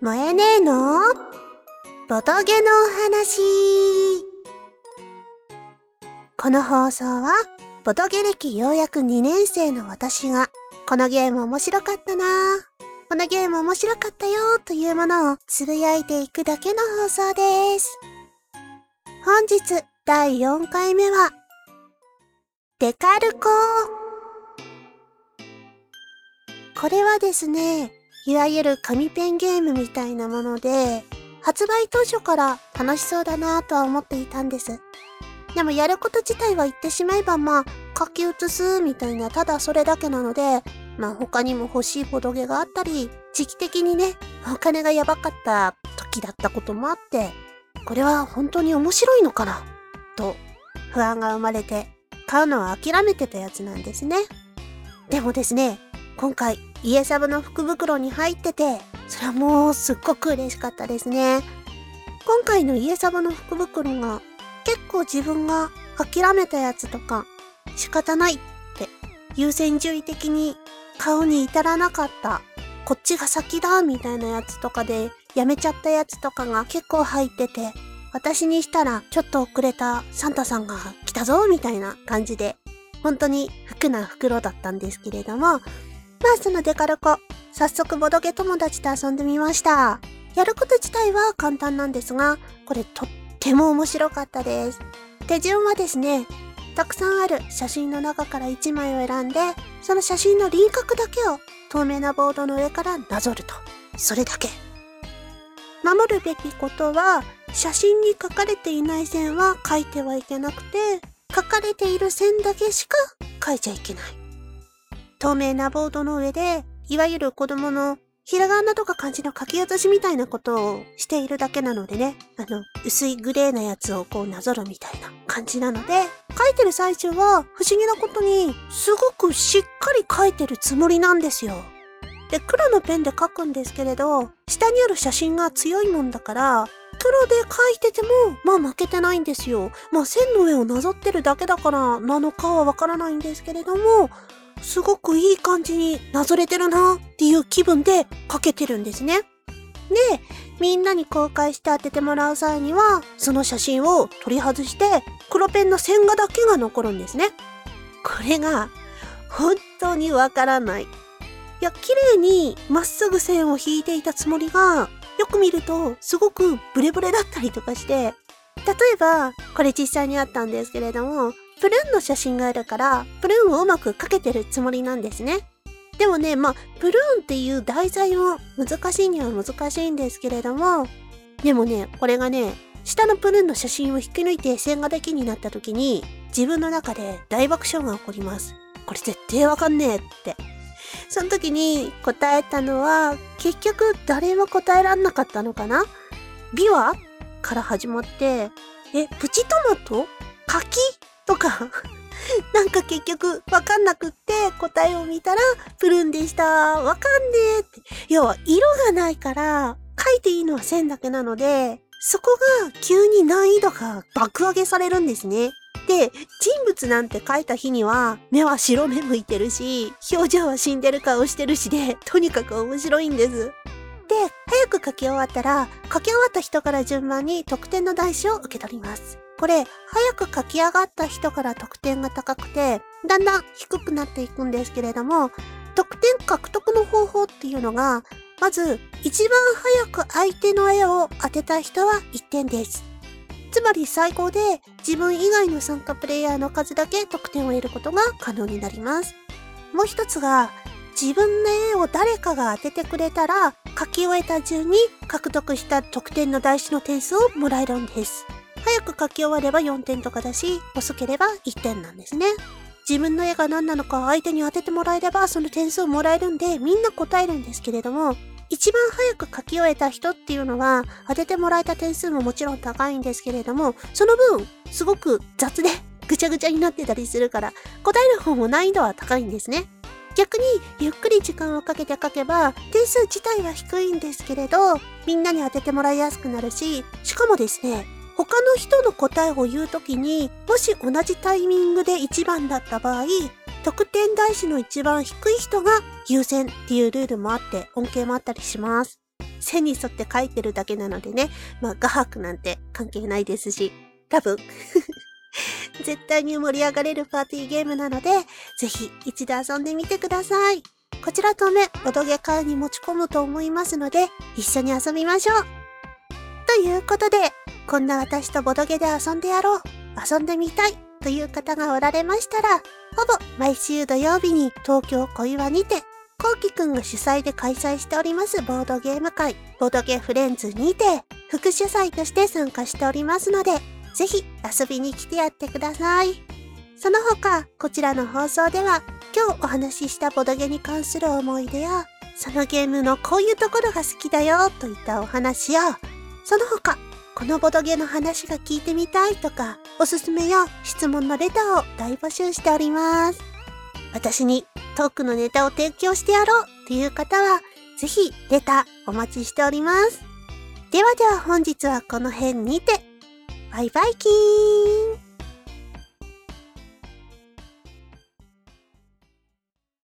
萌えねえのボトゲのお話。この放送はボトゲ歴ようやく2年生の私が、このゲーム面白かったなぁ、このゲーム面白かったよというものをつぶやいていくだけの放送です。本日第4回目はデカルコ。これはですね、いわゆる紙ペンゲームみたいなもので、発売当初から楽しそうだなぁとは思っていたんです。でもやること自体は言ってしまえば書き写すみたいな、ただそれだけなので、他にも欲しいボドゲがあったり、時期的にね、お金がやばかった時だったこともあって、これは本当に面白いのかなと不安が生まれて、買うのは諦めてたやつなんですね。でもですね、今回家サブの福袋に入ってて、それはもうすっごく嬉しかったですね。今回の家サブの福袋が結構自分が諦めたやつとか、仕方ないって優先順位的に買うに至らなかった、こっちが先だみたいなやつとかでやめちゃったやつとかが結構入ってて、私にしたらちょっと遅れたサンタさんが来たぞみたいな感じで、本当に福な袋だったんですけれども、そのデカルコ、早速ボドゲ友達と遊んでみました。やること自体は簡単なんですが、これとっても面白かったです。手順はですね、たくさんある写真の中から1枚を選んで、その写真の輪郭だけを透明なボードの上からなぞると、それだけ。守るべきことは、写真に書かれていない線は書いてはいけなくて、書かれている線だけしか書いちゃいけない。透明なボードの上で、いわゆる子供のひらがなとか漢字の書き写しみたいなことをしているだけなのでね、薄いグレーなやつをこうなぞるみたいな感じなので、書いてる最中は不思議なことにすごくしっかり書いてるつもりなんですよ。で、黒のペンで書くんですけれど、下にある写真が強いもんだから、黒で書いてても負けてないんですよ。線の上をなぞってるだけだからなのかはわからないんですけれども、すごくいい感じになぞれてるなっていう気分で書けてるんですね。で、みんなに公開して当ててもらう際には、その写真を取り外して黒ペンの線画だけが残るんですね。これが本当にわからない。綺麗にまっすぐ線を引いていたつもりが、よく見るとすごくブレブレだったりとかして、例えばこれ実際にあったんですけれども、プルーンの写真があるから、プルーンをうまく描けてるつもりなんですね。でもね、プルーンっていう題材は難しいには難しいんですけれども、でもね、これがね、下のプルーンの写真を引き抜いて線画だけになった時に、自分の中で大爆笑が起こります。これ絶対わかんねえって。その時に答えたのは、結局誰も答えらんなかったのかな？ビワから始まって、プチトマト？柿？とかなんか結局わかんなくって、答えを見たらプルーンでした。わかんねえって。要は色がないから書いていいのは線だけなので、そこが急に難易度が爆上げされるんですね。で、人物なんて書いた日には目は白目向いてるし、表情は死んでる顔してるしで、とにかく面白いんです。で、早く書き終わったら、書き終わった人から順番に得点の台紙を受け取ります。これ、早く書き上がった人から得点が高くて、だんだん低くなっていくんですけれども、得点獲得の方法っていうのが、まず、一番早く相手の絵を当てた人は1点です。つまり最高で、自分以外の参加プレイヤーの数だけ得点を得ることが可能になります。もう一つが、自分の絵を誰かが当ててくれたら、書き終えた順に獲得した得点の台紙の点数をもらえるんです。早く書き終われば4点とかだし、遅ければ1点なんですね。自分の絵が何なのか相手に当ててもらえれば、その点数をもらえるんで、みんな答えるんですけれども、一番早く書き終えた人っていうのは、当ててもらえた点数ももちろん高いんですけれども、その分すごく雑でぐちゃぐちゃになってたりするから、答える方も難易度は高いんですね。逆にゆっくり時間をかけて書けば、点数自体は低いんですけれど、みんなに当ててもらいやすくなるし、しかもですね、他の人の答えを言うときに、もし同じタイミングで1番だった場合、得点台紙の一番低い人が優先っていうルールもあって、恩恵もあったりします。線に沿って書いてるだけなのでね、まあ画伯なんて関係ないですし、多分絶対に盛り上がれるパーティーゲームなので、ぜひ一度遊んでみてください。こちらとね、おどげ会に持ち込むと思いますので、一緒に遊びましょう。ということで、こんな私とボドゲで遊んでやろう、遊んでみたいという方がおられましたら、ほぼ毎週土曜日に東京小岩にて、こうきくんが主催で開催しておりますボードゲーム会、ボドゲフレンズにて、副主催として参加しておりますので、ぜひ遊びに来てやってください。その他、こちらの放送では、今日お話ししたボドゲに関する思い出や、そのゲームのこういうところが好きだよといったお話や、その他、このボドゲの話が聞いてみたいとか、おすすめや質問のレターを大募集しております。私にトークのネタを提供してやろうという方は、ぜひレターお待ちしております。ではでは本日はこの辺にて、バイバイキーン。